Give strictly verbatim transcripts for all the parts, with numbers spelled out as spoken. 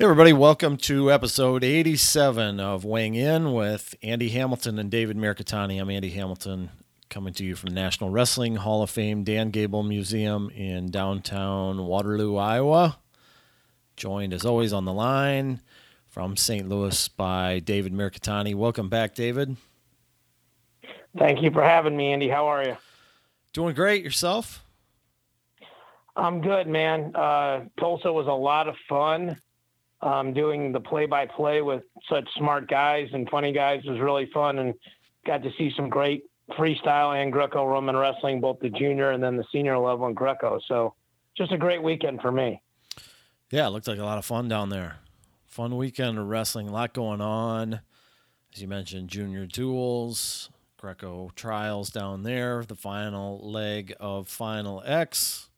Hey everybody, welcome to episode eighty-seven of Weighing In with Andy Hamilton and David Mercatani. I'm Andy Hamilton, coming to you from the National Wrestling Hall of Fame Dan Gable Museum in downtown Waterloo, Iowa. Joined as always on the line from Saint Louis by David Mercatani. Welcome back, David. Thank you for having me, Andy. How are you? Doing great. Yourself? I'm good, man. Uh, Tulsa was a lot of fun. Um, doing the play-by-play with such smart guys and funny guys was really fun, and got to see some great freestyle and Greco-Roman wrestling, both the junior and then the senior level in Greco. So just a great weekend for me. Yeah, it looked like a lot of fun down there. Fun weekend of wrestling, a lot going on. As you mentioned, junior duels, Greco trials down there, the final leg of Final X.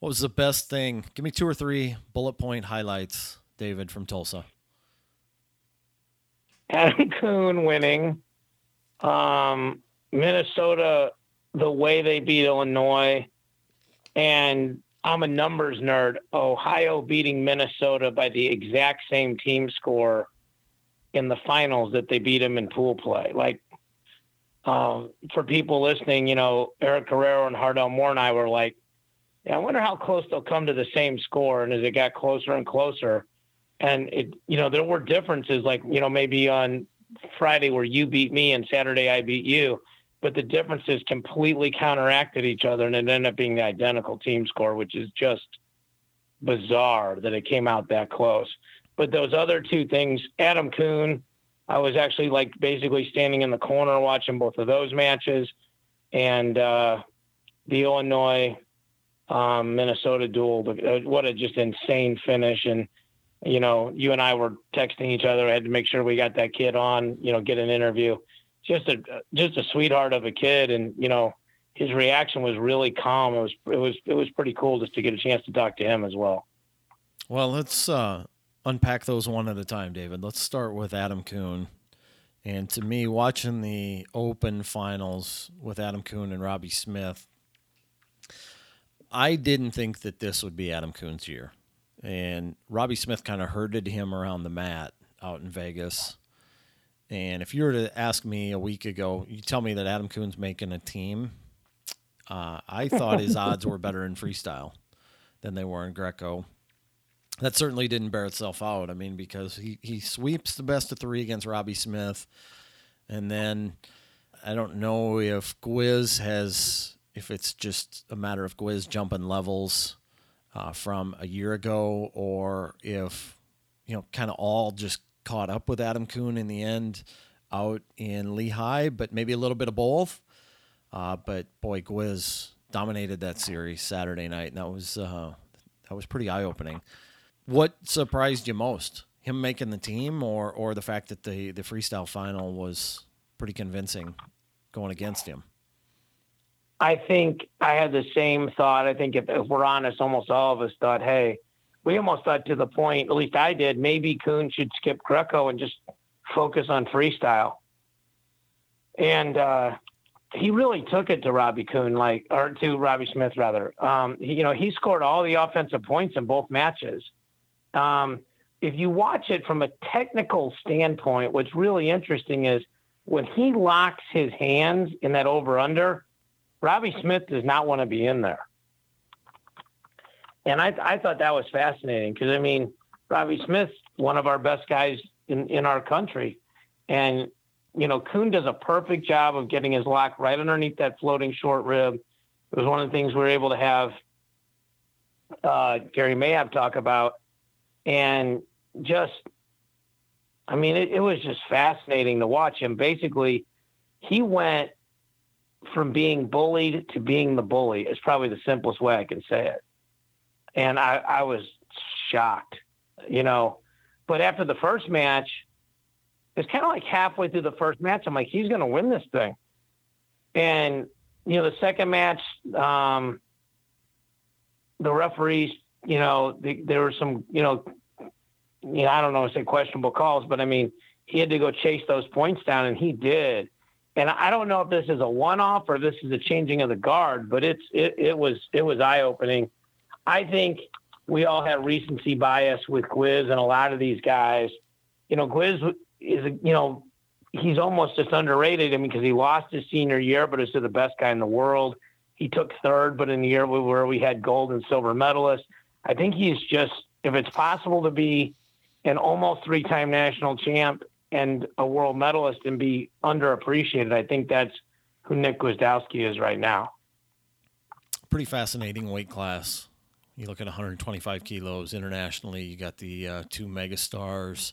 What was the best thing? Give me two or three bullet point highlights, David, from Tulsa. Adam Coon winning. Um, Minnesota, the way they beat Illinois. And I'm a numbers nerd. Ohio beating Minnesota by the exact same team score in the finals that they beat them in pool play. Like, um, for people listening, you know, Eric Guerrero and Hardell Moore and I were like, I wonder how close they'll come to the same score. And as it got closer and closer, and it, you know, there were differences, like, you know, maybe on Friday where you beat me and Saturday I beat you, but the differences completely counteracted each other. And it ended up being the identical team score, which is just bizarre that it came out that close. But those other two things, Adam Coon, I was actually like basically standing in the corner watching both of those matches, and uh, the Illinois, Um, Minnesota duel. What a just insane finish. And, you know, you and I were texting each other. I had to make sure we got that kid on, you know, get an interview. Just a, just a sweetheart of a kid. And, you know, his reaction was really calm. It was, it was, it was pretty cool just to get a chance to talk to him as well. Well, let's uh, unpack those one at a time, David. Let's start with Adam Coon. And to me, watching the open finals with Adam Coon and Robbie Smith, I didn't think that this would be Adam Coon's year. And Robbie Smith kind of herded him around the mat out in Vegas. And if you were to ask me a week ago, you tell me that Adam Coon's making a team, uh, I thought his odds were better in freestyle than they were in Greco. That certainly didn't bear itself out. I mean, because he, he sweeps the best of three against Robbie Smith. And then I don't know if Gwiz has... if it's just a matter of Gwiz jumping levels uh, from a year ago, or if, you know, kind of all just caught up with Adam Coon in the end out in Lehigh, but maybe a little bit of both. Uh, but boy, Gwiz dominated that series Saturday night, and that was uh, that was pretty eye opening. What surprised you most? Him making the team, or or the fact that the the freestyle final was pretty convincing going against him? I think I had the same thought. I think if, if we're honest, almost all of us thought, hey, we almost thought to the point, at least I did, maybe Coon should skip Greco and just focus on freestyle. And uh, he really took it to Robbie Coon, like, or to Robbie Smith, rather. Um, he, you know, he scored all the offensive points in both matches. Um, if you watch it from a technical standpoint, what's really interesting is when he locks his hands in that over-under, Robbie Smith does not want to be in there. And I, I thought that was fascinating because, I mean, Robbie Smith's one of our best guys in, in our country. And, you know, Coon does a perfect job of getting his lock right underneath that floating short rib. It was one of the things we were able to have uh, Gary Mayab talk about. And just, I mean, it, it was just fascinating to watch him. Basically, he went from being bullied to being the bully is probably the simplest way I can say it. And I, I was shocked, you know, but after the first match, it's kind of like halfway through the first match, I'm like, he's going to win this thing. And, you know, the second match, um, the referees, you know, the, there were some, you know, you know, I don't know, say questionable calls, but I mean, he had to go chase those points down, and he did. And I don't know if this is a one-off or this is a changing of the guard, but it's it, it was it was eye-opening. I think we all have recency bias with Gwiz and a lot of these guys. You know, Gwiz is, you know, he's almost just underrated. I mean, because he lost his senior year, but is the best guy in the world. He took third, but in the year where we had gold and silver medalists, I think he's just, if it's possible to be an almost three-time national champ and a world medalist and be underappreciated, I think that's who Nick Gwizdowski is right now. Pretty fascinating weight class. You look at one hundred twenty-five kilos internationally. You got the uh, two megastars,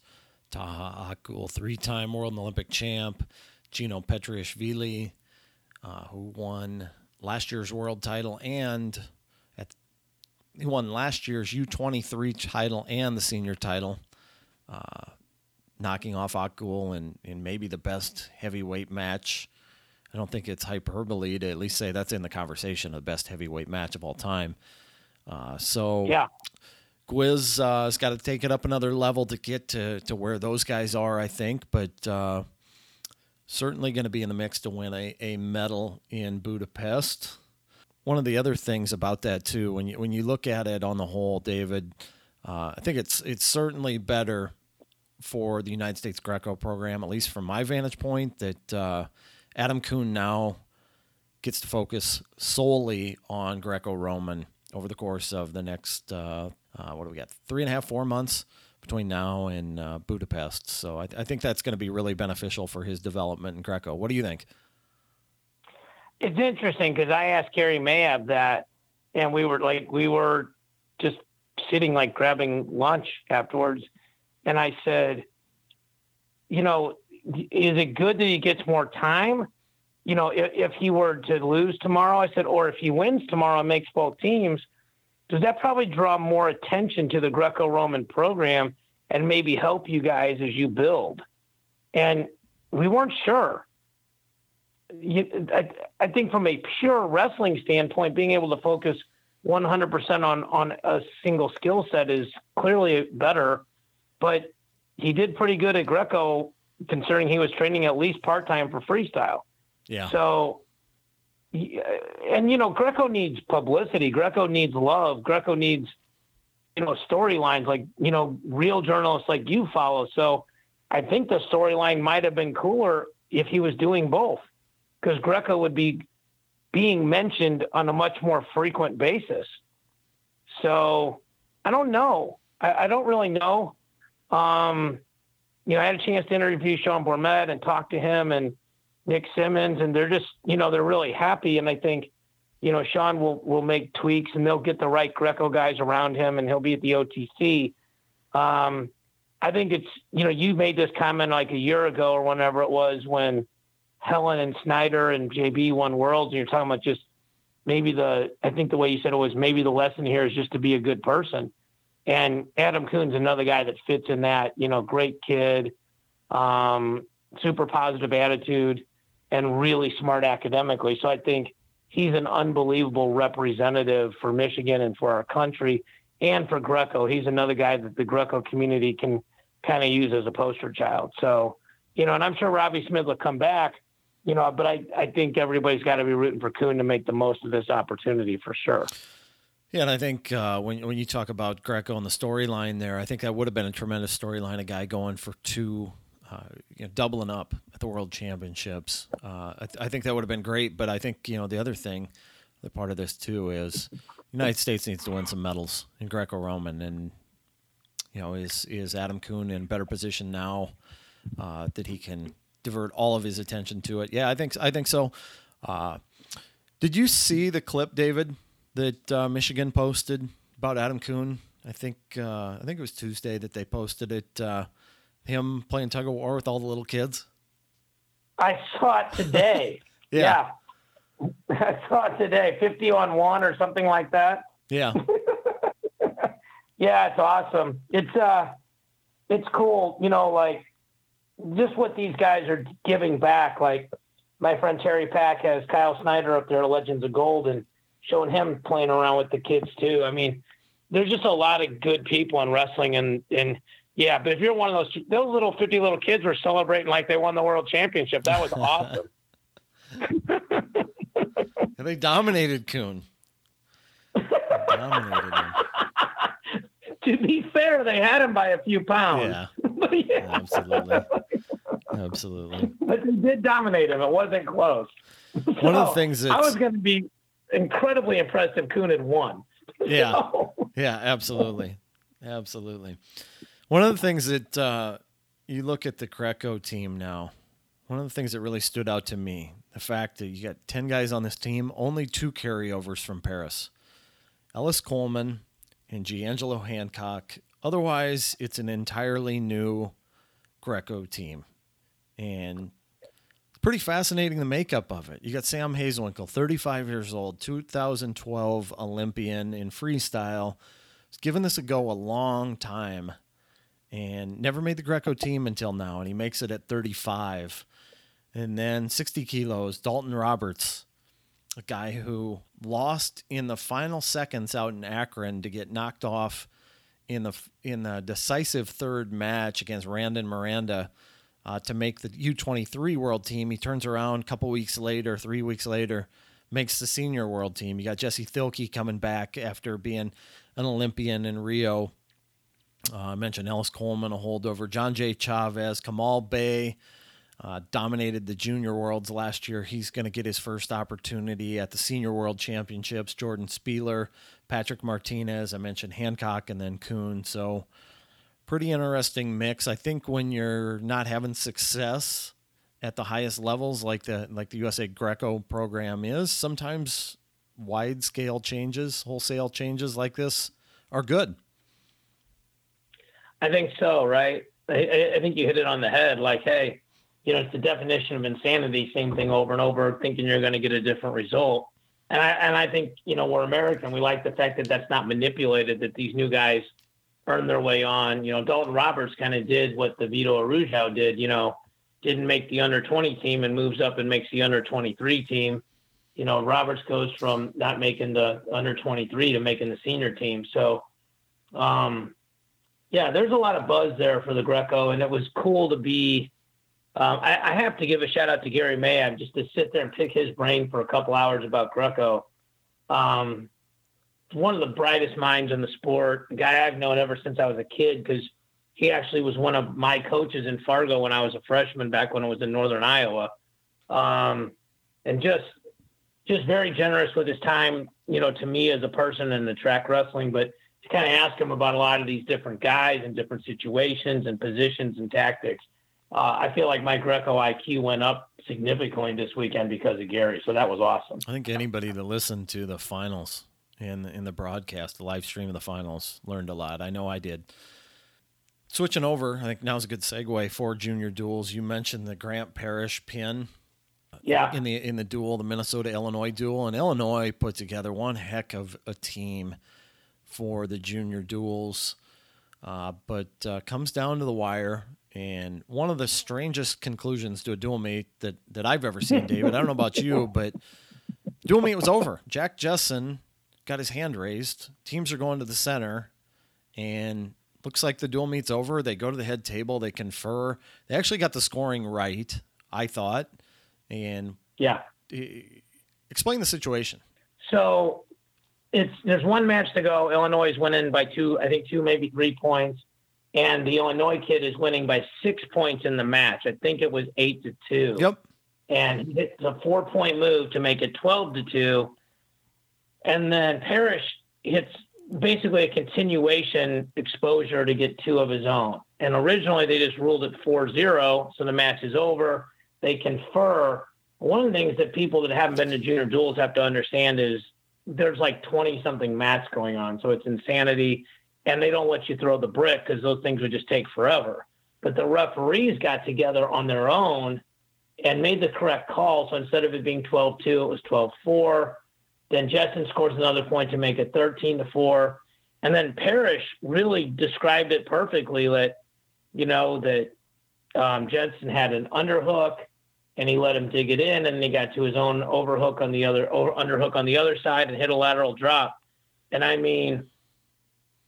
Taha Akul, three-time world and Olympic champ, Gino Petriashvili, uh, who won last year's world title, and at, he won last year's U twenty-three title and the senior title, uh, knocking off Akul in, in maybe the best heavyweight match. I don't think it's hyperbole to at least say that's in the conversation of the best heavyweight match of all time. Uh, so yeah. Gwiz uh, has got to take it up another level to get to, to where those guys are, I think, but uh, certainly going to be in the mix to win a, a medal in Budapest. One of the other things about that too, when you, when you look at it on the whole, David, uh, I think it's, it's certainly better for the United States Greco program, at least from my vantage point, that uh, Adam Coon now gets to focus solely on Greco-Roman over the course of the next, uh, uh, what do we got, three and a half, four months between now and uh, Budapest. So I, th- I think that's going to be really beneficial for his development in Greco. What do you think? It's interesting because I asked Gary Mayab that, and we were like, we were just sitting like grabbing lunch afterwards. And I said, you know, is it good that he gets more time? You know, if, if he were to lose tomorrow, I said, or if he wins tomorrow and makes both teams, does that probably draw more attention to the Greco-Roman program and maybe help you guys as you build? And we weren't sure. You, I, I think from a pure wrestling standpoint, being able to focus one hundred percent on, on a single skill set is clearly better, but he did pretty good at Greco considering he was training at least part-time for freestyle. Yeah. So, and, you know, Greco needs publicity. Greco needs love. Greco needs, you know, storylines like, you know, real journalists like you follow. So I think the storyline might have been cooler if he was doing both, because Greco would be being mentioned on a much more frequent basis. So I don't know. I, I don't really know. Um, you know, I had a chance to interview Sean Bourmet and talk to him and Nick Simmons, and they're just, you know, they're really happy. And I think, you know, Sean will, will make tweaks and they'll get the right Greco guys around him and he'll be at the O T C. Um, I think it's, you know, you made this comment like a year ago or whenever it was when Helen and Snyder and J B won worlds. And you're talking about just maybe the, I think the way you said it was maybe the lesson here is just to be a good person. And Adam Coon's another guy that fits in that, you know, great kid, um, super positive attitude, and really smart academically. So I think he's an unbelievable representative for Michigan and for our country and for Greco. He's another guy that the Greco community can kind of use as a poster child. So, you know, and I'm sure Robbie Smith will come back, you know, but I, I think everybody's got to be rooting for Coon to make the most of this opportunity for sure. Yeah, and I think uh, when when you talk about Greco and the storyline there, I think that would have been a tremendous storyline, a guy going for two Uh, you know, doubling up at the World Championships. Uh, I, th- I think that would have been great, but I think, you know, the other thing, the part of this too is the United States needs to win some medals in Greco-Roman, and, you know, is, is Adam Coon in better position now uh, that he can divert all of his attention to it? Yeah, I think, I think so. Uh, did you see the clip, David, that uh, Michigan posted about Adam Coon? I think, uh, I think it was Tuesday that they posted it, uh, him playing tug of war with all the little kids. I saw it today. yeah. yeah. I saw it today. fifty on one or something like that. Yeah. yeah. It's awesome. It's, uh, it's cool. You know, like just what these guys are giving back. Like my friend Terry Pack has Kyle Snyder up there at Legends of Gold and showing him playing around with the kids too. I mean, there's just a lot of good people in wrestling, and, and, yeah, but if you're one of those, those little fifty little kids were celebrating like they won the world championship. That was awesome. They dominated Coon. They dominated him. to be fair, they had him by a few pounds. Yeah, but yeah. absolutely, absolutely. But they did dominate him. It wasn't close. One so of the things that I was going to be incredibly impressed if Coon had won. Yeah, so. yeah, absolutely, absolutely. One of the things that uh, you look at the Greco team now. One of the things that really stood out to me, the fact that you got ten guys on this team, only two carryovers from Paris, Ellis Coleman and Giangelo Hancock. Otherwise, it's an entirely new Greco team. And it's pretty fascinating, the makeup of it. You got Sam Hazewinkle, thirty-five years old, two thousand twelve Olympian in freestyle. He's given this a go a long time and never made the Greco team until now, and he makes it at thirty-five. And then sixty kilos, Dalton Roberts, a guy who lost in the final seconds out in Akron to get knocked off in the in the decisive third match against Randon Miranda uh, to make the U twenty-three world team. He turns around a couple weeks later, three weeks later, makes the senior world team. You got Jesse Thilke coming back after being an Olympian in Rio. Uh, I mentioned Ellis Coleman, a holdover. John J. Chavez, Kamal Bay, Uh, dominated the junior worlds last year. He's going to get his first opportunity at the senior world championships. Jordan Spieler, Patrick Martinez, I mentioned Hancock, and then Coon. So pretty interesting mix. I think when you're not having success at the highest levels, like the, like the U S A Greco program is, sometimes wide scale changes, wholesale changes like this are good. I think so. Right. I, I think you hit it on the head. Like, hey, you know, it's the definition of insanity, same thing over and over, thinking you're going to get a different result. And I and I think, you know, we're American. We like the fact that that's not manipulated, that these new guys earn their way on. You know, Dalton Roberts kind of did what the Vito Arujao did, you know, didn't make the under twenty team and moves up and makes the under twenty-three team. You know, Roberts goes from not making the under twenty-three to making the senior team. So, um, yeah, there's a lot of buzz there for the Greco, and it was cool to be – Um, I, I have to give a shout out to Gary Mayab just to sit there and pick his brain for a couple hours about Greco. Um, one of the brightest minds in the sport, a guy I've known ever since I was a kid, because he actually was one of my coaches in Fargo when I was a freshman back when I was in Northern Iowa. Um, and just, just very generous with his time, you know, to me as a person and the track wrestling, but to kind of ask him about a lot of these different guys and different situations and positions and tactics. Uh, I feel like my Greco I Q went up significantly this weekend because of Gary, so that was awesome. I think anybody that listened to the finals and in the broadcast, the live stream of the finals, learned a lot. I know I did. Switching over, I think now's a good segue for junior duels. You mentioned the Grant Parrish pin, yeah, in the in the duel, the Minnesota Illinois duel, and Illinois put together one heck of a team for the junior duels, uh, but uh, comes down to the wire. And one of the strangest conclusions to a dual meet that, that I've ever seen, David, I don't know about you, but dual meet was over. Jack Jessen got his hand raised. Teams are going to the center, and looks like the dual meet's over. They go to the head table. They confer. They actually got the scoring right, I thought. And yeah, explain the situation. So it's there's one match to go. Illinois is winning by two, I think two, maybe three points. And the Illinois kid is winning by six points in the match. I think it was eight to two. Yep. And it's a four-point move to make it twelve to two. And then Parrish hits basically a continuation exposure to get two of his own. And originally they just ruled it four zero, so the match is over. They confer. One of the things that people that haven't been to junior duels have to understand is there's like twenty-something mats going on, so it's insanity. And they don't let you throw the brick because those things would just take forever. But the referees got together on their own and made the correct call. So instead of it being twelve two, it was twelve four. Then Jessen scores another point to make it thirteen to four. And then Parrish really described it perfectly, that, you know, that um, Jessen had an underhook and he let him dig it in, and he got to his own overhook on the other over, underhook on the other side and hit a lateral drop. And I mean,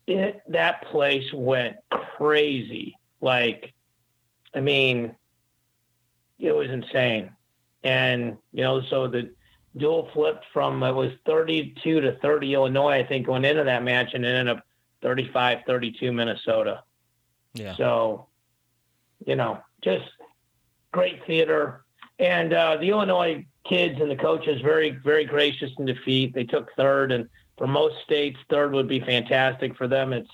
It, that place went crazy. Like, I mean, it was insane. And, you know, so the duel flipped from, it was thirty-two to thirty Illinois, I think, going into that match, and it ended up thirty-five thirty-two Minnesota. Yeah. So, you know, just great theater. And uh, the Illinois kids and the coaches, very, very gracious in defeat. They took third, and for most states, third would be fantastic. For them, it's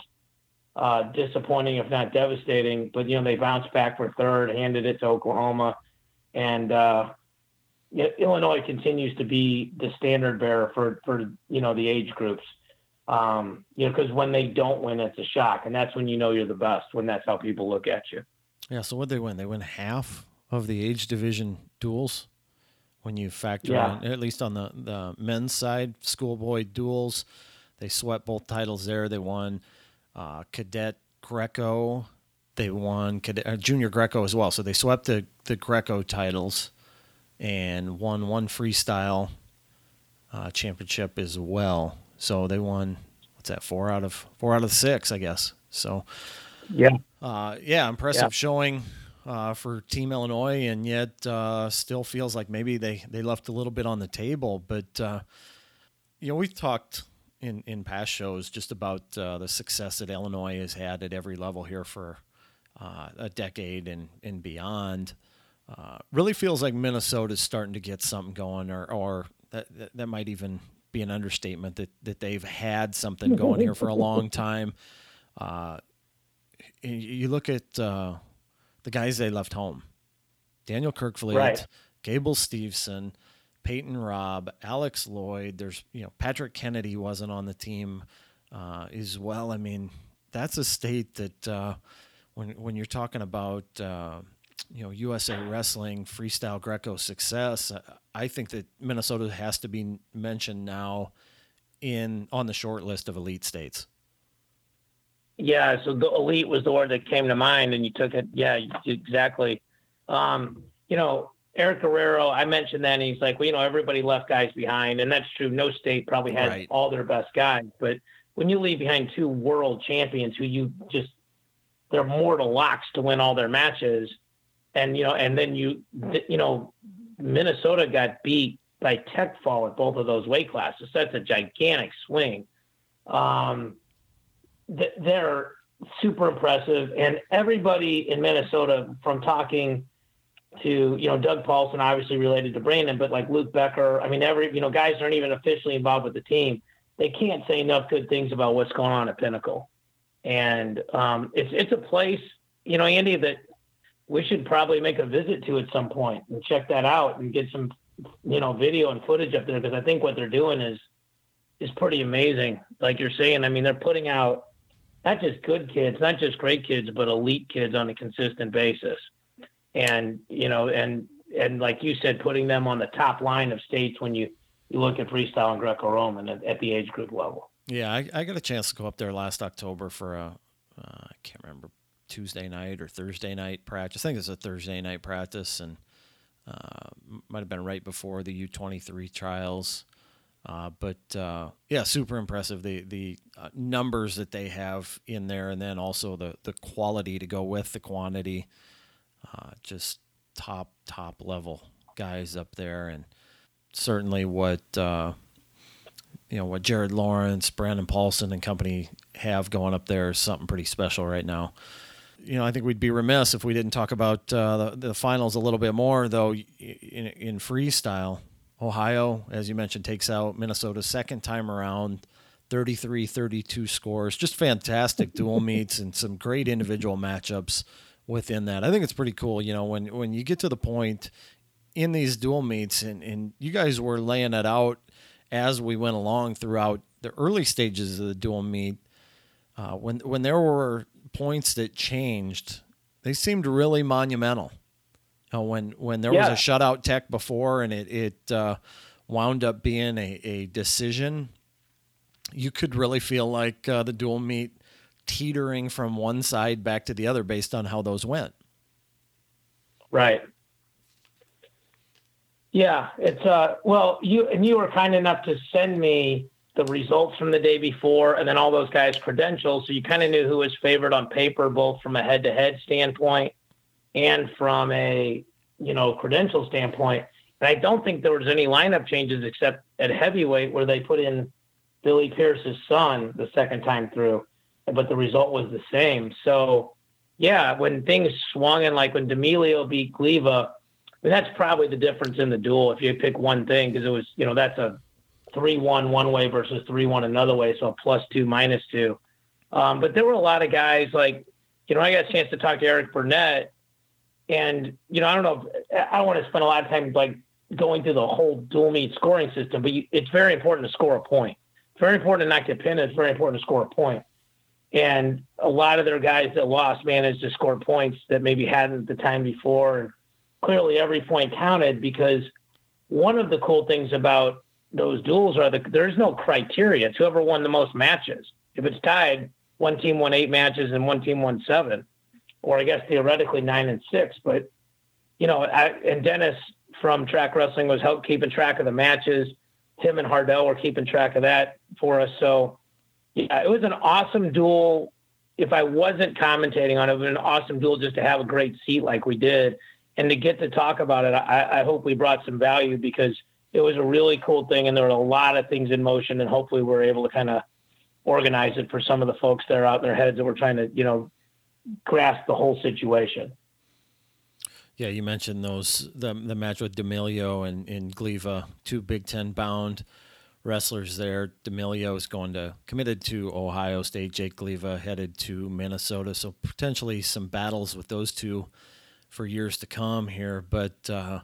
uh, disappointing, if not devastating. But, you know, they bounced back for third, handed it to Oklahoma. And uh, you know, Illinois continues to be the standard bearer for, for you know, the age groups. Um, you know, because when they don't win, it's a shock. And that's when you know you're the best, when that's how people look at you. Yeah, so what did they win? They win half of the age division duels when you factor yeah. in, at least on the, the men's side, schoolboy duels. They swept both titles there. They won uh, cadet Greco. They won cadet, uh, junior Greco as well. So they swept the, the Greco titles and won one freestyle uh, championship as well. So they won, what's that, four out of four out of six, I guess. So, yeah, uh, yeah, impressive yeah. showing uh, for Team Illinois, and yet uh, still feels like maybe they, they left a little bit on the table. But, uh, you know, we've talked in, in past shows just about uh, the success that Illinois has had at every level here for uh, a decade and, and beyond. Uh, really feels like Minnesota's starting to get something going, or, or that, that, that might even be an understatement that, that they've had something going here for a long time. Uh, you look at uh, the guys they left home, Daniel Kerkvliet, right. Gable Steveson, Peyton Robb, Alex Lloyd. There's, you know, Patrick Kennedy wasn't on the team uh, as well. I mean, that's a state that uh, when, when you're talking about, uh, you know, U S A Wrestling, Freestyle Greco success, I think that Minnesota has to be mentioned now in on the short list of elite states. Yeah, so the elite was the word that came to mind, and you took it. Yeah, exactly. Um, you know, Eric Guerrero, I mentioned that, and he's like, well, you know, everybody left guys behind, and that's true. No state probably had right. all their best guys, but when you leave behind two world champions who you just, they're mortal locks to win all their matches, and, you know, and then you, you know, Minnesota got beat by tech fall at both of those weight classes. That's a gigantic swing. Um, th- they're super impressive. And everybody in Minnesota, from talking to, you know, Doug Paulson, obviously related to Brandon, but like Luke Becker, I mean, every, you know, guys aren't even officially involved with the team. They can't say enough good things about what's going on at Pinnacle. And um, it's, it's a place, you know, Andy, that we should probably make a visit to at some point and check that out and get some, you know, video and footage up there. Because I think what they're doing is, is pretty amazing. Like you're saying, I mean, they're putting out not just good kids, not just great kids, but elite kids on a consistent basis. And, you know, and, and like you said, putting them on the top line of states when you, you look at freestyle and Greco-Roman at, at the age group level. Yeah. I, I got a chance to go up there last October for a, uh, I can't remember, Tuesday night or Thursday night practice. I think it's a Thursday night practice, and uh, might have been right before the U twenty-three trials. Uh, but uh, yeah, super impressive the the uh, numbers that they have in there, and then also the the quality to go with the quantity. Uh, just top top level guys up there, and certainly what uh, you know what Jared Lawrence, Brandon Paulson, and company have going up there is something pretty special right now. You know, I think we'd be remiss if we didn't talk about uh, the, the finals a little bit more, though, in, in freestyle. Ohio, as you mentioned, takes out Minnesota second time around, thirty-three thirty-two scores. Just fantastic dual meets and some great individual matchups within that. I think it's pretty cool, you know, when, when you get to the point in these dual meets, and, and you guys were laying it out as we went along throughout the early stages of the dual meet. Uh, when when there were points that changed, they seemed really monumental. You know, when when there yeah. was a shutout tech before, and it, it uh, wound up being a, a decision, you could really feel like uh, the dual meet teetering from one side back to the other based on how those went. Right. Yeah, it's uh well you and you were kind enough to send me the results from the day before, and then all those guys' credentials. So you kind of knew who was favored on paper, both from a head-to-head standpoint and from a, you know, credential standpoint. And I don't think there was any lineup changes except at heavyweight, where they put in Billy Pierce's son the second time through. but the result was the same. So, yeah, when things swung in, like when D'Amelio beat Gleva, I mean, that's probably the difference in the duel if you pick one thing, because it was, you know, that's a three one one way versus three one another way, so a plus two, minus two. Um, but there were a lot of guys like, you know, I got a chance to talk to Eric Burnett, and, you know, I don't know, if, I don't want to spend a lot of time like going through the whole dual meet scoring system, but you, it's very important to score a point. It's very important to not get pinned. It's very important to score a point. And a lot of their guys that lost managed to score points that maybe hadn't the time before. And clearly every point counted, because one of the cool things about those duels are that there's no criteria. It's whoever won the most matches. If it's tied, one team won eight matches and one team won seven, or I guess theoretically nine and six. But, you know, I, and Dennis from Track Wrestling was help keeping track of the matches. Him and Hardell were keeping track of that for us. So, yeah, it was an awesome duel. If I wasn't commentating on it, it was an awesome duel just to have a great seat like we did and to get to talk about it. I, I hope we brought some value, because it was a really cool thing, and there were a lot of things in motion, and hopefully we're able to kind of organize it for some of the folks that are out in their heads that were trying to, you know, grasp the whole situation. Yeah, you mentioned those the the match with D'Amelio and, and Gleva, two Big Ten bound wrestlers there. D'Amelio is going to committed to Ohio State. Jake Gleva headed to Minnesota. So potentially some battles with those two for years to come here. But uh,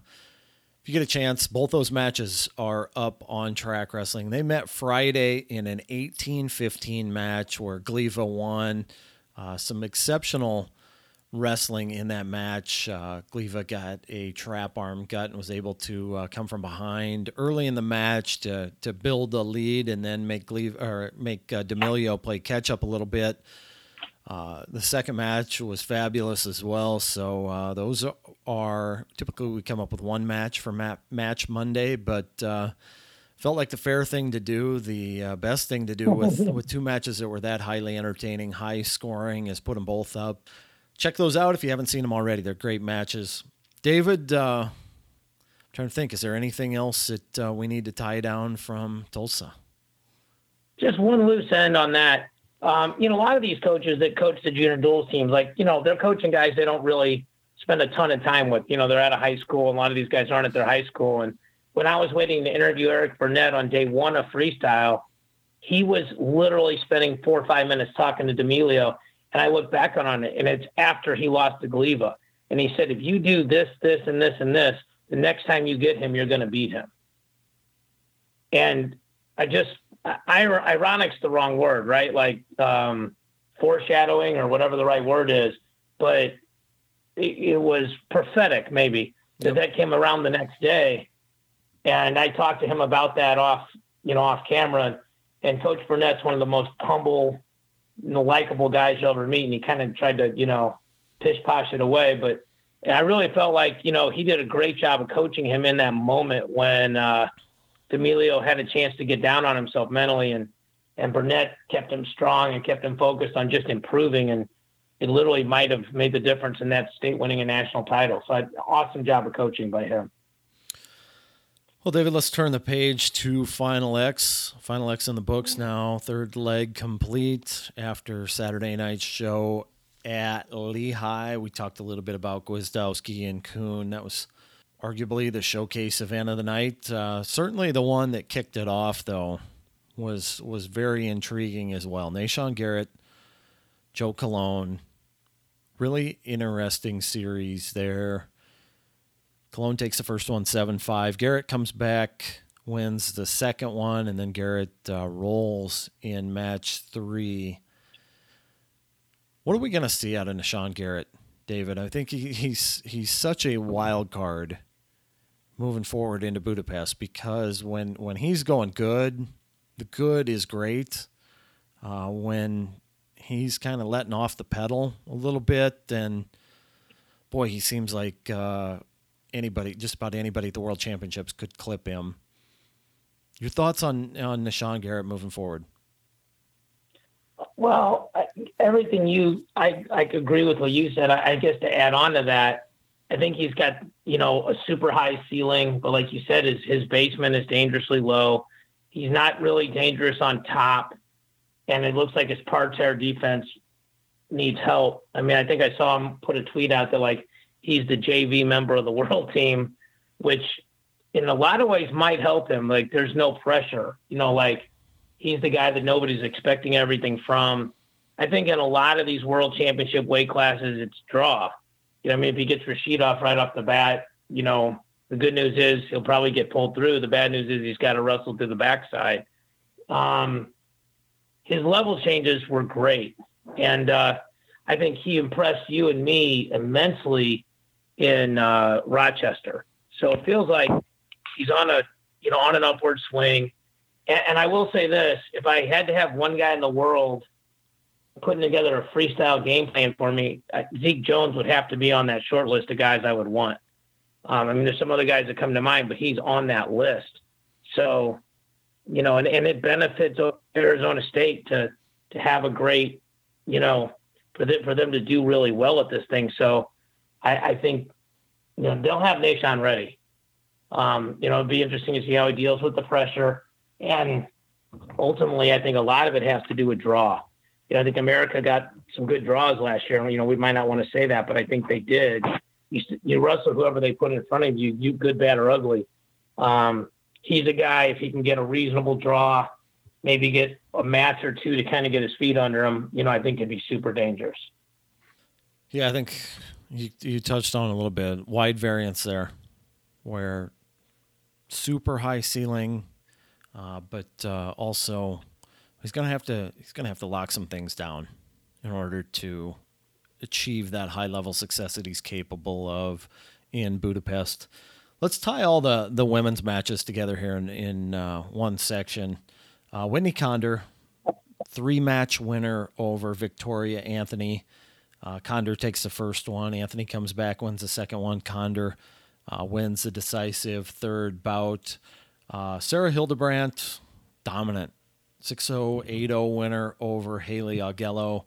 if you get a chance, both those matches are up on Track Wrestling. They met Friday in an eighteen fifteen match where Gleva won. Uh, some exceptional wrestling in that match. Uh, Gleva got a trap arm gut and was able to uh, come from behind early in the match to to build the lead and then make Gleva, or make uh, D'Amelio play catch up a little bit. Uh, the second match was fabulous as well. So uh, those are typically we come up with one match for map, match Monday, but uh, felt like the fair thing to do, the uh, best thing to do with with two matches that were that highly entertaining, high scoring, is put them both up. Check those out if you haven't seen them already. They're great matches. David, uh, I'm trying to think, is there anything else that uh, we need to tie down from Tulsa? Just one loose end on that. Um, you know, a lot of these coaches that coach the junior duels teams, like, you know, they're coaching guys they don't really spend a ton of time with. You know, they're out of high school, and a lot of these guys aren't at their high school. And when I was waiting to interview Eric Burnett on day one of freestyle, he was literally spending four or five minutes talking to D'Amelio. And I look back on it, and it's after he lost to Gleva. And he said, if you do this, this, and this, and this, the next time you get him, you're going to beat him. And I just, I, ironic's the wrong word, right? Like um, foreshadowing or whatever the right word is. But it, it was prophetic, maybe, that yep. that came around the next day. And I talked to him about that off, you know, off camera. And Coach Burnett's one of the most humble, the likable guys you'll ever meet, and he kind of tried to, you know, pish posh it away. But I really felt like, you know, he did a great job of coaching him in that moment when uh, D'Amelio had a chance to get down on himself mentally, and, and Burnett kept him strong and kept him focused on just improving, and it literally might have made the difference in that state winning a national title. So an awesome job of coaching by him. Well, David, let's turn the page to Final X. Final X in the books now. Third leg complete after Saturday night's show at Lehigh. We talked a little bit about Gwizdowski and Coon. That was arguably the showcase event of the night. Uh, certainly the one that kicked it off, though, was was very intriguing as well. Nahshon Garrett, Joe Colon, really interesting series there. Colon takes the first one, seven five. Garrett comes back, wins the second one, and then Garrett uh, rolls in match three. What are we going to see out of Nahshon Garrett, David? I think he, he's he's such a wild card moving forward into Budapest, because when, when he's going good, the good is great. Uh, when he's kind of letting off the pedal a little bit, then, boy, he seems like... Uh, anybody, just about anybody at the World Championships could clip him. Your thoughts on, on Nahshon Garrett moving forward? Well, I, everything you, I, I agree with what you said. I, I guess to add on to that, I think he's got, you know, a super high ceiling, but like you said, his, his basement is dangerously low. He's not really dangerous on top. and it looks like his Parterre defense needs help. I mean, I think I saw him put a tweet out that, like, he's the J V member of the world team, which in a lot of ways might help him. Like, there's no pressure, you know, like he's the guy that nobody's expecting everything from. I think in a lot of these world championship weight classes, it's draw. You know, I mean, if he gets Rashidov right off the bat, you know, the good news is he'll probably get pulled through. The bad news is he's got to wrestle to the backside. Um, his level changes were great. And uh, I think he impressed you and me immensely in uh, Rochester. So it feels like he's on a, you know, on an upward swing. And, and I will say this, if I had to have one guy in the world putting together a freestyle game plan for me, Zeke Jones would have to be on that short list of guys I would want. Um, I mean, there's some other guys that come to mind, but he's on that list. So, you know, and, and it benefits Arizona State to, to have a great, you know, for them, for them to do really well at this thing. So I, I think, you know, they'll have Nahshon ready. Um, you know, it'd be interesting to see how he deals with the pressure. And ultimately, I think a lot of it has to do with draw. You know, I think America got some good draws last year. You know, we might not want to say that, but I think they did. You, you wrestle whoever they put in front of you, you good, bad, or ugly. Um, he's a guy, if he can get a reasonable draw, maybe get a match or two to kind of get his feet under him, you know, I think it'd be super dangerous. Yeah, I think you, you touched on it a little bit. Wide variance there, where super high ceiling, uh, but uh, also he's gonna have to he's gonna have to lock some things down in order to achieve that high level success that he's capable of in Budapest. Let's tie all the, the women's matches together here in, in uh, one section. Uh, Whitney Condor, three-match winner over Victoria Anthony. Uh, Condor takes the first one. Anthony comes back, wins the second one. Condor uh, wins the decisive third bout. Uh, Sarah Hildebrandt, dominant. six oh, eight oh winner over Haley Augello.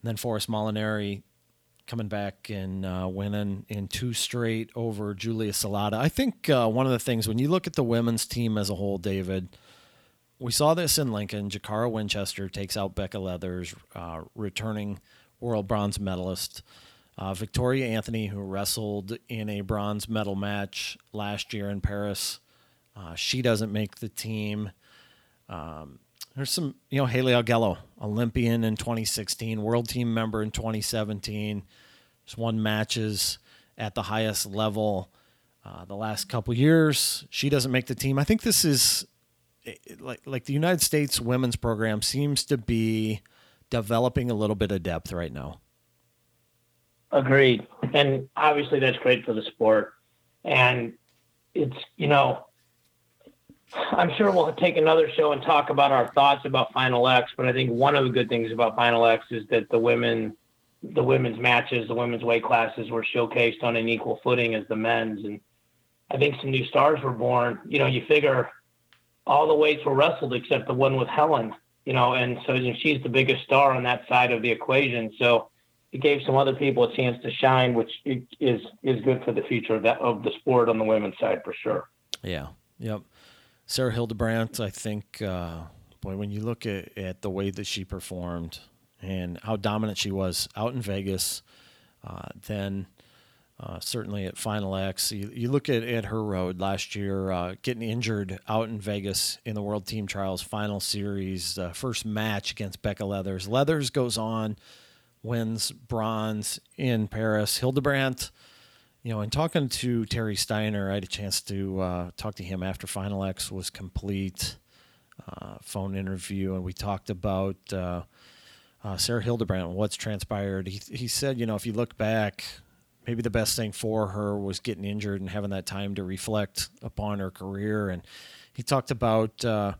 And then Forrest Molinari coming back and uh, winning in two straight over Julia Salata. I think uh, one of the things, when you look at the women's team as a whole, David, we saw this in Lincoln. Jakara Winchester takes out Becca Leathers, uh, returning world bronze medalist. Uh, Victoria Anthony, who wrestled in a bronze medal match last year in Paris, uh, she doesn't make the team. Um, There's some, you know, Haley Augello, Olympian in twenty sixteen, world team member in twenty seventeen. She's won matches at the highest level uh, the last couple years. She doesn't make the team. I think this is, like, like the United States women's program seems to be developing a little bit of depth right now. Agreed. And obviously that's great for the sport. And it's, you know, I'm sure we'll take another show and talk about our thoughts about Final X, but I think one of the good things about Final X is that the women, the women's matches, the women's weight classes were showcased on an equal footing as the men's. And I think some new stars were born. You know, you figure all the weights were wrestled except the one with Helen, you know, and so she's the biggest star on that side of the equation. So it gave some other people a chance to shine, which is, is good for the future of, that, of the sport on the women's side for sure. Yeah. Yep. Sarah Hildebrandt, I think, uh, boy, when you look at, at the way that she performed and how dominant she was out in Vegas, uh, then uh, certainly at Final X, you, you look at, at her road last year, uh, getting injured out in Vegas in the World Team Trials Final Series, uh, first match against Becca Leathers. Leathers goes on, wins bronze in Paris. Hildebrandt, you know, in talking to Terry Steiner, I had a chance to uh, talk to him after Final X was complete, uh, phone interview, and we talked about uh, uh, Sarah Hildebrandt and what's transpired. He, he said, you know, if you look back, maybe the best thing for her was getting injured and having that time to reflect upon her career. And he talked about, uh,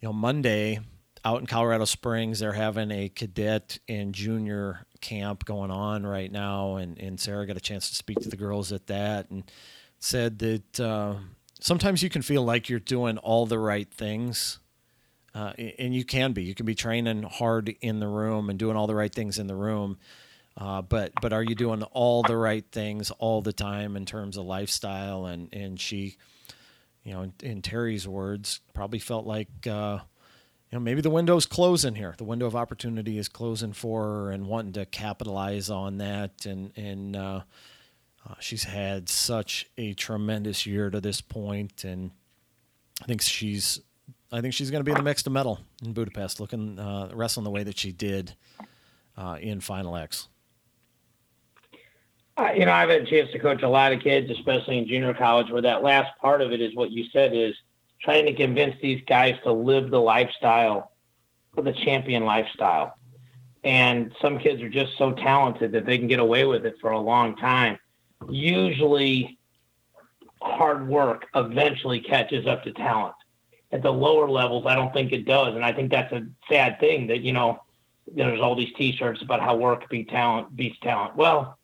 you know, Monday out in Colorado Springs, they're having a cadet and junior camp going on right now, and, and Sarah got a chance to speak to the girls at that and said that uh, sometimes you can feel like you're doing all the right things, uh, and you can be. You can be training hard in the room and doing all the right things in the room, uh, but but are you doing all the right things all the time in terms of lifestyle? And, and she, you know, in, in Terry's words, probably felt like uh, you know, maybe the window's closing here. The window of opportunity is closing for her, and wanting to capitalize on that. And and uh, uh, she's had such a tremendous year to this point, and I think she's I think she's going to be in the mix to medal in Budapest, looking uh, wrestling the way that she did uh, in Final X. Uh, you know, I've had a chance to coach a lot of kids, especially in junior college, where that last part of it is what you said, is trying to convince these guys to live the lifestyle, the champion lifestyle. And some kids are just so talented that they can get away with it for a long time. Usually hard work eventually catches up to talent. At the lower levels, I don't think it does. And I think that's a sad thing that, you know, there's all these T-shirts about how work beats talent, beats talent. Well,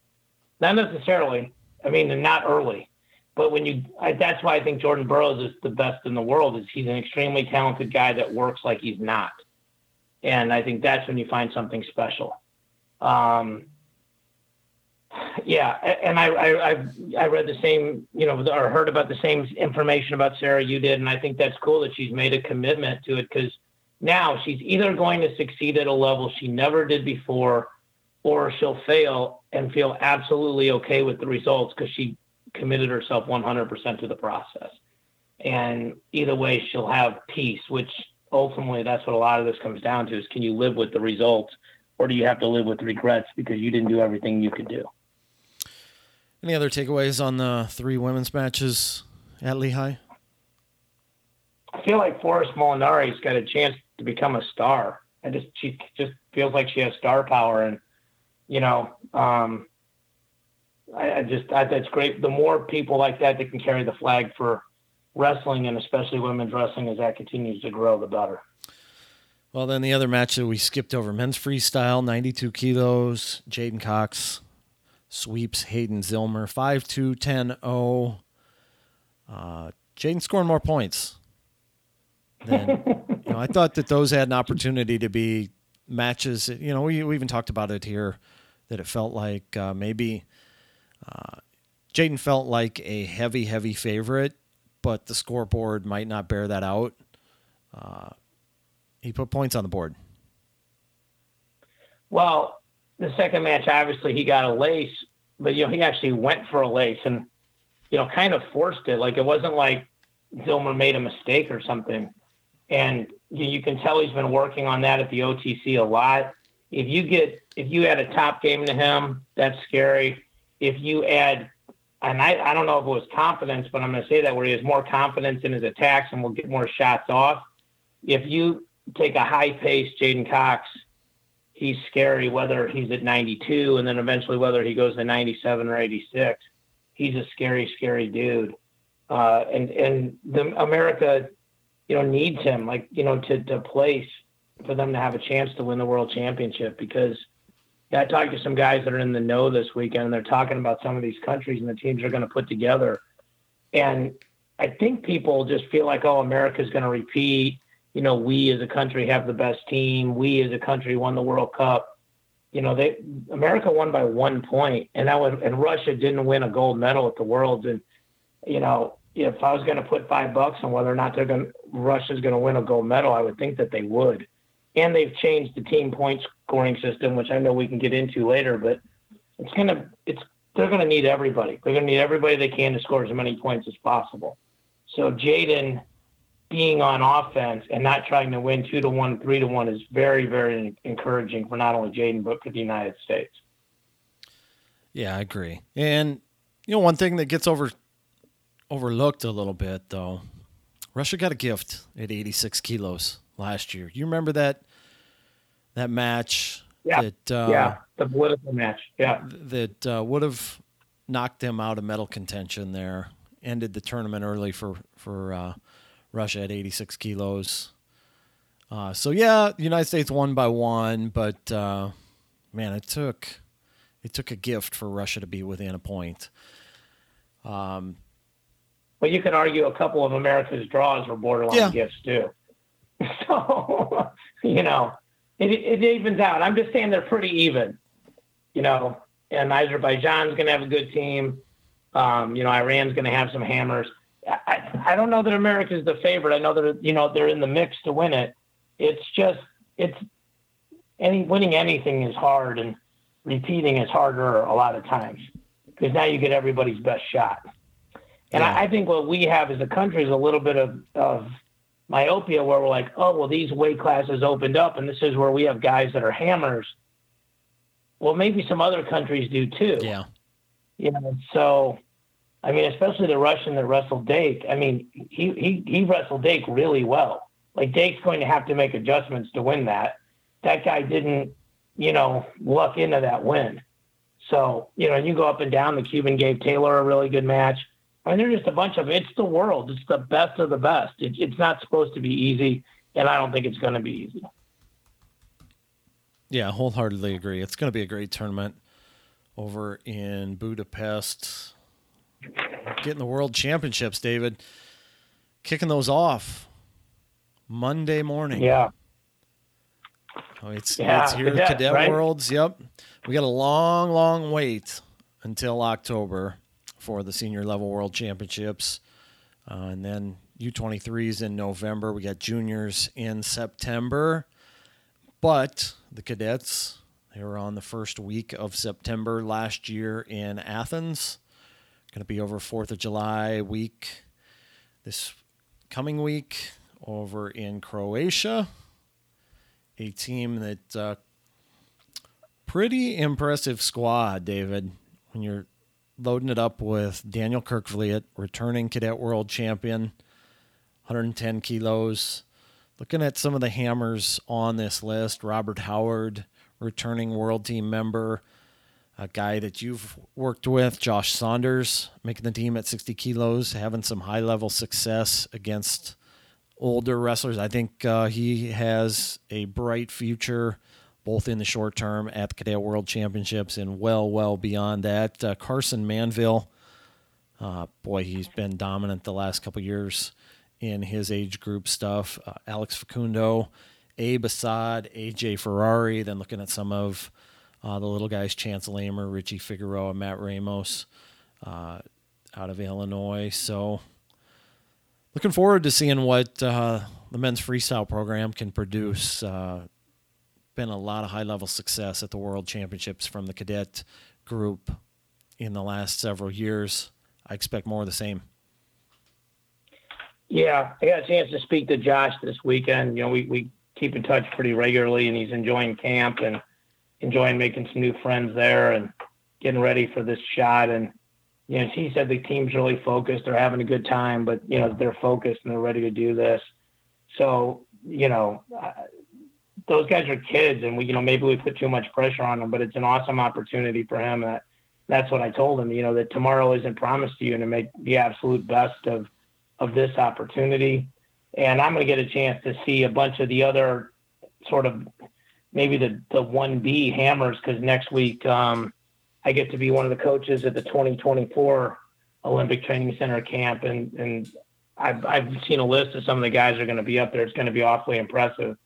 not necessarily. I mean, not early. But when you, I, that's why I think Jordan Burroughs is the best in the world, is he's an extremely talented guy that works like he's not. And I think that's when you find something special. Um, yeah. And I, I, I've, I read the same, you know, or heard about the same information about Sarah you did. And I think that's cool that she's made a commitment to it, because now she's either going to succeed at a level she never did before, or she'll fail and feel absolutely okay with the results, because she committed herself one hundred percent to the process. And either way, she'll have peace, which ultimately that's what a lot of this comes down to, is can you live with the results, or do you have to live with regrets because you didn't do everything you could do? Any other takeaways on the three women's matches at Lehigh? I feel like Forrest Molinari's got a chance to become a star. I just, she just feels like she has star power. And, you know, um, I, I just, I, that's great. The more people like that that can carry the flag for wrestling, and especially women's wrestling, as that continues to grow, the better. Well, then the other match that we skipped over, men's freestyle, ninety-two kilos, Jaden Cox sweeps Hayden Zillmer five two, ten oh. Uh, Jaden scored more points than, you know, I thought that those had an opportunity to be matches that, you know, we, we even talked about it here, that it felt like uh, maybe uh, Jaden felt like a heavy, heavy favorite, but the scoreboard might not bear that out. Uh, he put points on the board. Well, the second match, obviously, he got a lace, but, you know, he actually went for a lace and, you know, kind of forced it. Like, it wasn't like Zillmer made a mistake or something. And you, you can tell he's been working on that at the O T C a lot. If you get, if you add a top game to him, that's scary. If you add, and I, I don't know if it was confidence, but I'm going to say that, where he has more confidence in his attacks and will get more shots off. If you take a high-paced Jaden Cox, he's scary, whether he's at ninety-two and then eventually whether he goes to ninety-seven or eighty-six. He's a scary, scary dude. Uh, and and the America, you know, needs him, like, you know, to, to place for them to have a chance to win the world championship. Because I talked to some guys that are in the know this weekend, and they're talking about some of these countries and the teams are going to put together. And I think people just feel like, oh, America's going to repeat. You know, we as a country have the best team. We as a country won the World Cup. You know, they America won by one point, and that was, and Russia didn't win a gold medal at the Worlds. And you know, if I was going to put five bucks on whether or not they're going, Russia's going to win a gold medal, I would think that they would. And they've changed the team point scoring system, which I know we can get into later. But it's going to it's they're going to need everybody. They're going to need everybody they can to score as many points as possible. So Jaden being on offense and not trying to win two to one, three to one is very, very encouraging for not only Jaden, but for the United States. Yeah, I agree. And, you know, one thing that gets over overlooked a little bit, though, Russia got a gift at eighty-six kilos last year. You remember that, that match? Yeah. That, uh, yeah. The political match. Yeah. That uh, would have knocked them out of medal contention there, ended the tournament early for, for, uh, Russia at eighty-six kilos. Uh, so, yeah, the United States won by one, but, uh, man, it took it took a gift for Russia to be within a point. Um, well, you could argue a couple of America's draws were borderline yeah. gifts, too. So, you know, it, it evens out. I'm just saying they're pretty even, you know, and Azerbaijan's going to have a good team. Um, you know, Iran's going to have some hammers. I, I don't know that America is the favorite. I know that, you know, they're in the mix to win it, it's just, it's any winning anything is hard, and repeating is harder a lot of times because now you get everybody's best shot. And yeah. I, I think what we have as a country is a little bit of, of myopia where we're like, oh, well, these weight classes opened up and this is where we have guys that are hammers. Well, maybe some other countries do too. Yeah. You know, so, I mean, especially the Russian that wrestled Dake. I mean, he, he, he wrestled Dake really well. Like, Dake's going to have to make adjustments to win that. That guy didn't, you know, luck into that win. So, you know, you go up and down. The Cuban gave Taylor a really good match. I mean, they're just a bunch of, it's the world. It's the best of the best. It, it's not supposed to be easy, and I don't think it's going to be easy. Yeah, wholeheartedly agree. It's going to be a great tournament over in Budapest. Getting the World Championships, David. Kicking those off Monday morning. Yeah. Oh, it's, yeah, it's here, Cadet, Cadet right? Worlds. Yep. We got a long, long wait until October for the senior level World Championships. Uh, and then U twenty-threes in November. We got juniors in September. But the cadets, they were on the first week of September last year in Athens. Going to be over fourth of July week this coming week over in Croatia. A team that, uh, pretty impressive squad, David, when you're loading it up with Daniel Kerkvliet, returning cadet world champion, one hundred ten kilos. Looking at some of the hammers on this list, Robert Howard, returning world team member, a guy that you've worked with, Josh Saunders, making the team at sixty kilos, having some high-level success against older wrestlers. I think uh, he has a bright future, both in the short term at the Cadet World Championships and well, well beyond that. Uh, Carson Manville, uh, boy, he's been dominant the last couple years in his age group stuff. Uh, Alex Facundo, Abe Assad, A J Ferrari, then looking at some of uh, the little guys, Chance Lamer, Richie Figueroa, Matt Ramos uh, out of Illinois. So looking forward to seeing what uh, the men's freestyle program can produce. Uh, been a lot of high-level success at the World Championships from the cadet group in the last several years. I expect more of the same. Yeah, I got a chance to speak to Josh this weekend. You know, we, we keep in touch pretty regularly, and he's enjoying camp and enjoying making some new friends there and getting ready for this shot. And, you know, he said the team's really focused. They're having a good time, but, you know, they're focused and they're ready to do this. So, you know, those guys are kids, and, we, you know, maybe we put too much pressure on them, but it's an awesome opportunity for him. That, that's what I told him, you know, that tomorrow isn't promised to you, and to make the absolute best of of this opportunity. And I'm going to get a chance to see a bunch of the other sort of maybe the, the one B hammers. Cause next week um, I get to be one of the coaches at the twenty twenty-four Olympic Training Center camp. And, and I've, I've seen a list of some of the guys that are going to be up there. It's going to be awfully impressive.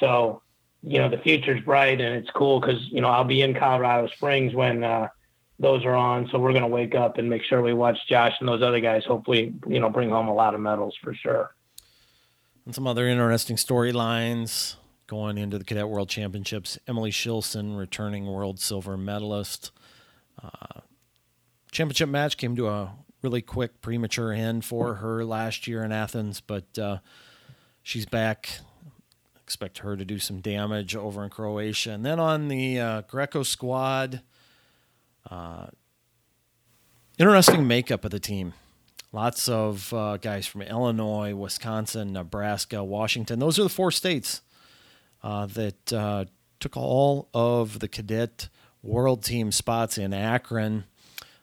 So, you know, the future's bright, and it's cool. Cause you know, I'll be in Colorado Springs when uh, those are on. So we're going to wake up and make sure we watch Josh and those other guys, hopefully, you know, bring home a lot of medals for sure. And some other interesting storylines going into the Cadet World Championships. Emily Shilson, returning world silver medalist. Uh, championship match came to a really quick premature end for her last year in Athens, but uh, she's back. Expect her to do some damage over in Croatia. And then on the uh, Greco squad, Uh, interesting makeup of the team. Lots of uh, guys from Illinois, Wisconsin, Nebraska, Washington. Those are the four states uh, that uh, took all of the cadet world team spots in Akron.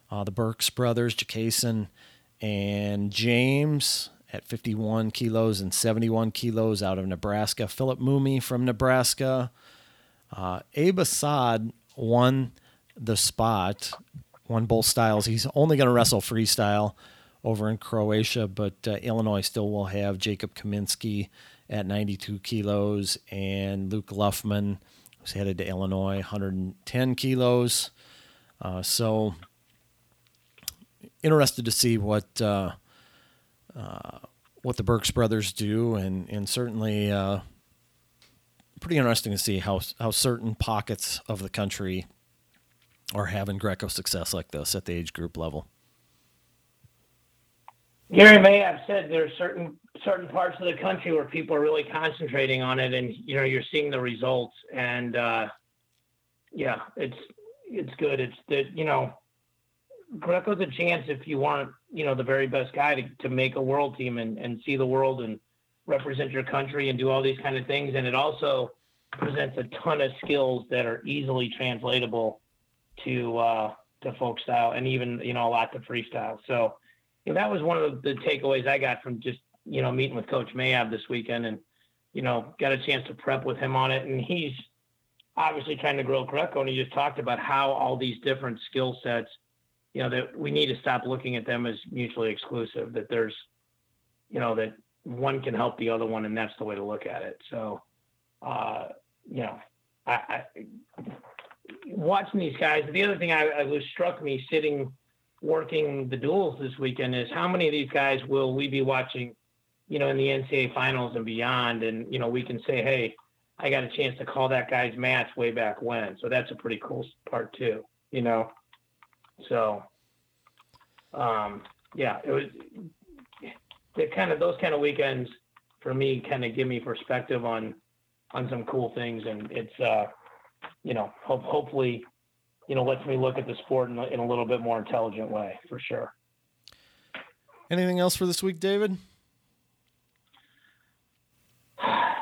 Uh, the Burks brothers, Jacason and James at fifty-one kilos and seventy-one kilos out of Nebraska. Philip Moomy from Nebraska. Uh, Abe Assad won the spot, won both styles. He's only going to wrestle freestyle over in Croatia, but uh, Illinois still will have Jacob Kaminski at ninety-two kilos and Luke Luffman, who's headed to Illinois, one hundred ten kilos. Uh, so interested to see what uh, uh, what the Burks brothers do, and, and certainly uh, pretty interesting to see how how certain pockets of the country are having Greco success like this at the age group level. Gary Mayab said there are certain certain parts of the country where people are really concentrating on it, and you know you're seeing the results. And uh, yeah, it's it's good. It's that you know Greco's a chance if you want you know the very best guy to, to make a world team and, and see the world and represent your country and do all these kind of things. And it also presents a ton of skills that are easily translatable to uh, to folk style and even you know a lot to freestyle. So. You know, that was one of the takeaways I got from just, you know, meeting with Coach Mayab this weekend and, you know, got a chance to prep with him on it. And he's obviously trying to grow Greco. And he just talked about how all these different skill sets, you know, that we need to stop looking at them as mutually exclusive, that there's, you know, that one can help the other one. And that's the way to look at it. So, uh, you know, I, I watching these guys, the other thing I, I was struck me sitting working the duels this weekend is how many of these guys will we be watching, you know, in the N C A A finals and beyond. And, you know, we can say, hey, I got a chance to call that guy's match way back when. So that's a pretty cool part too, you know? So, um, yeah, it was the kind of, those kind of weekends for me, kind of give me perspective on, on some cool things. And it's, uh, you know, hope, hopefully, you know, lets me look at the sport in a, in a little bit more intelligent way, for sure. Anything else for this week, David?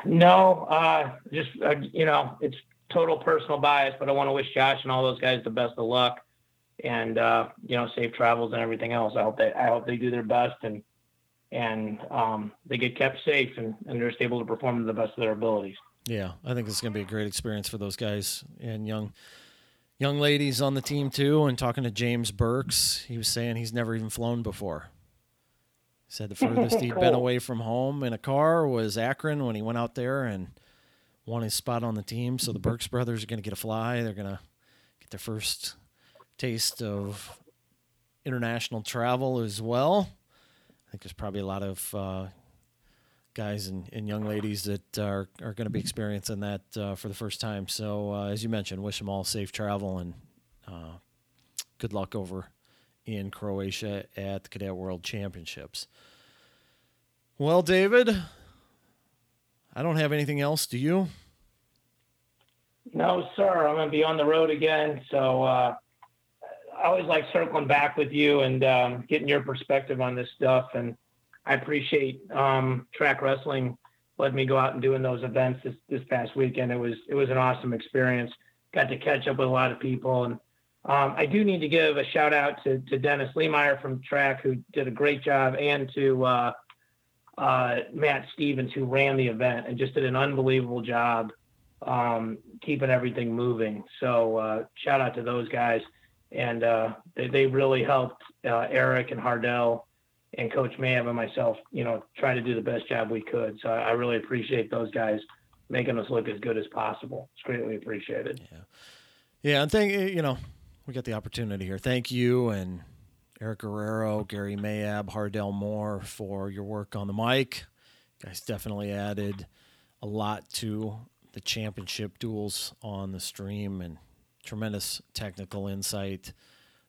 No, uh, just, uh, you know, it's total personal bias, but I want to wish Josh and all those guys the best of luck and, uh, you know, safe travels and everything else. I hope they, I hope they do their best and, and um, they get kept safe and, and they're able to perform to the best of their abilities. Yeah. I think it's going to be a great experience for those guys and young, Young ladies on the team, too, and talking to James Burks, he was saying he's never even flown before. He said the furthest he'd cool. been away from home in a car was Akron when he went out there and won his spot on the team. So the Burks brothers are going to get a fly. They're going to get their first taste of international travel as well. I think there's probably a lot of uh, guys and, and young ladies that are, are going to be experiencing that uh, for the first time. So uh, as you mentioned, wish them all safe travel and uh, good luck over in Croatia at the Cadet World Championships. Well, David, I don't have anything else. Do you? No, sir. I'm going to be on the road again. So uh, I always like circling back with you and um, getting your perspective on this stuff. And I appreciate um, Track Wrestling letting me go out and doing those events this, this past weekend. It was it was an awesome experience. Got to catch up with a lot of people. And um, I do need to give a shout out to, to Dennis Lehmeyer from Track, who did a great job, and to uh, uh, Matt Stevens, who ran the event and just did an unbelievable job um, keeping everything moving. So uh, shout out to those guys. And uh, they, they really helped uh, Eric and Hardell and Coach Mayab and myself, you know, try to do the best job we could. So I really appreciate those guys making us look as good as possible. It's greatly appreciated. Yeah. Yeah. And thank you, you know, we got the opportunity here. Thank you. And Eric Guerrero, Gary Mayab, Hardell Moore for your work on the mic. You guys definitely added a lot to the championship duels on the stream and tremendous technical insight.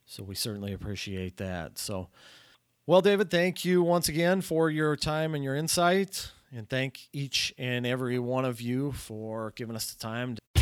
So we certainly appreciate that. So, well, David, thank you once again for your time and your insight, and thank each and every one of you for giving us the time to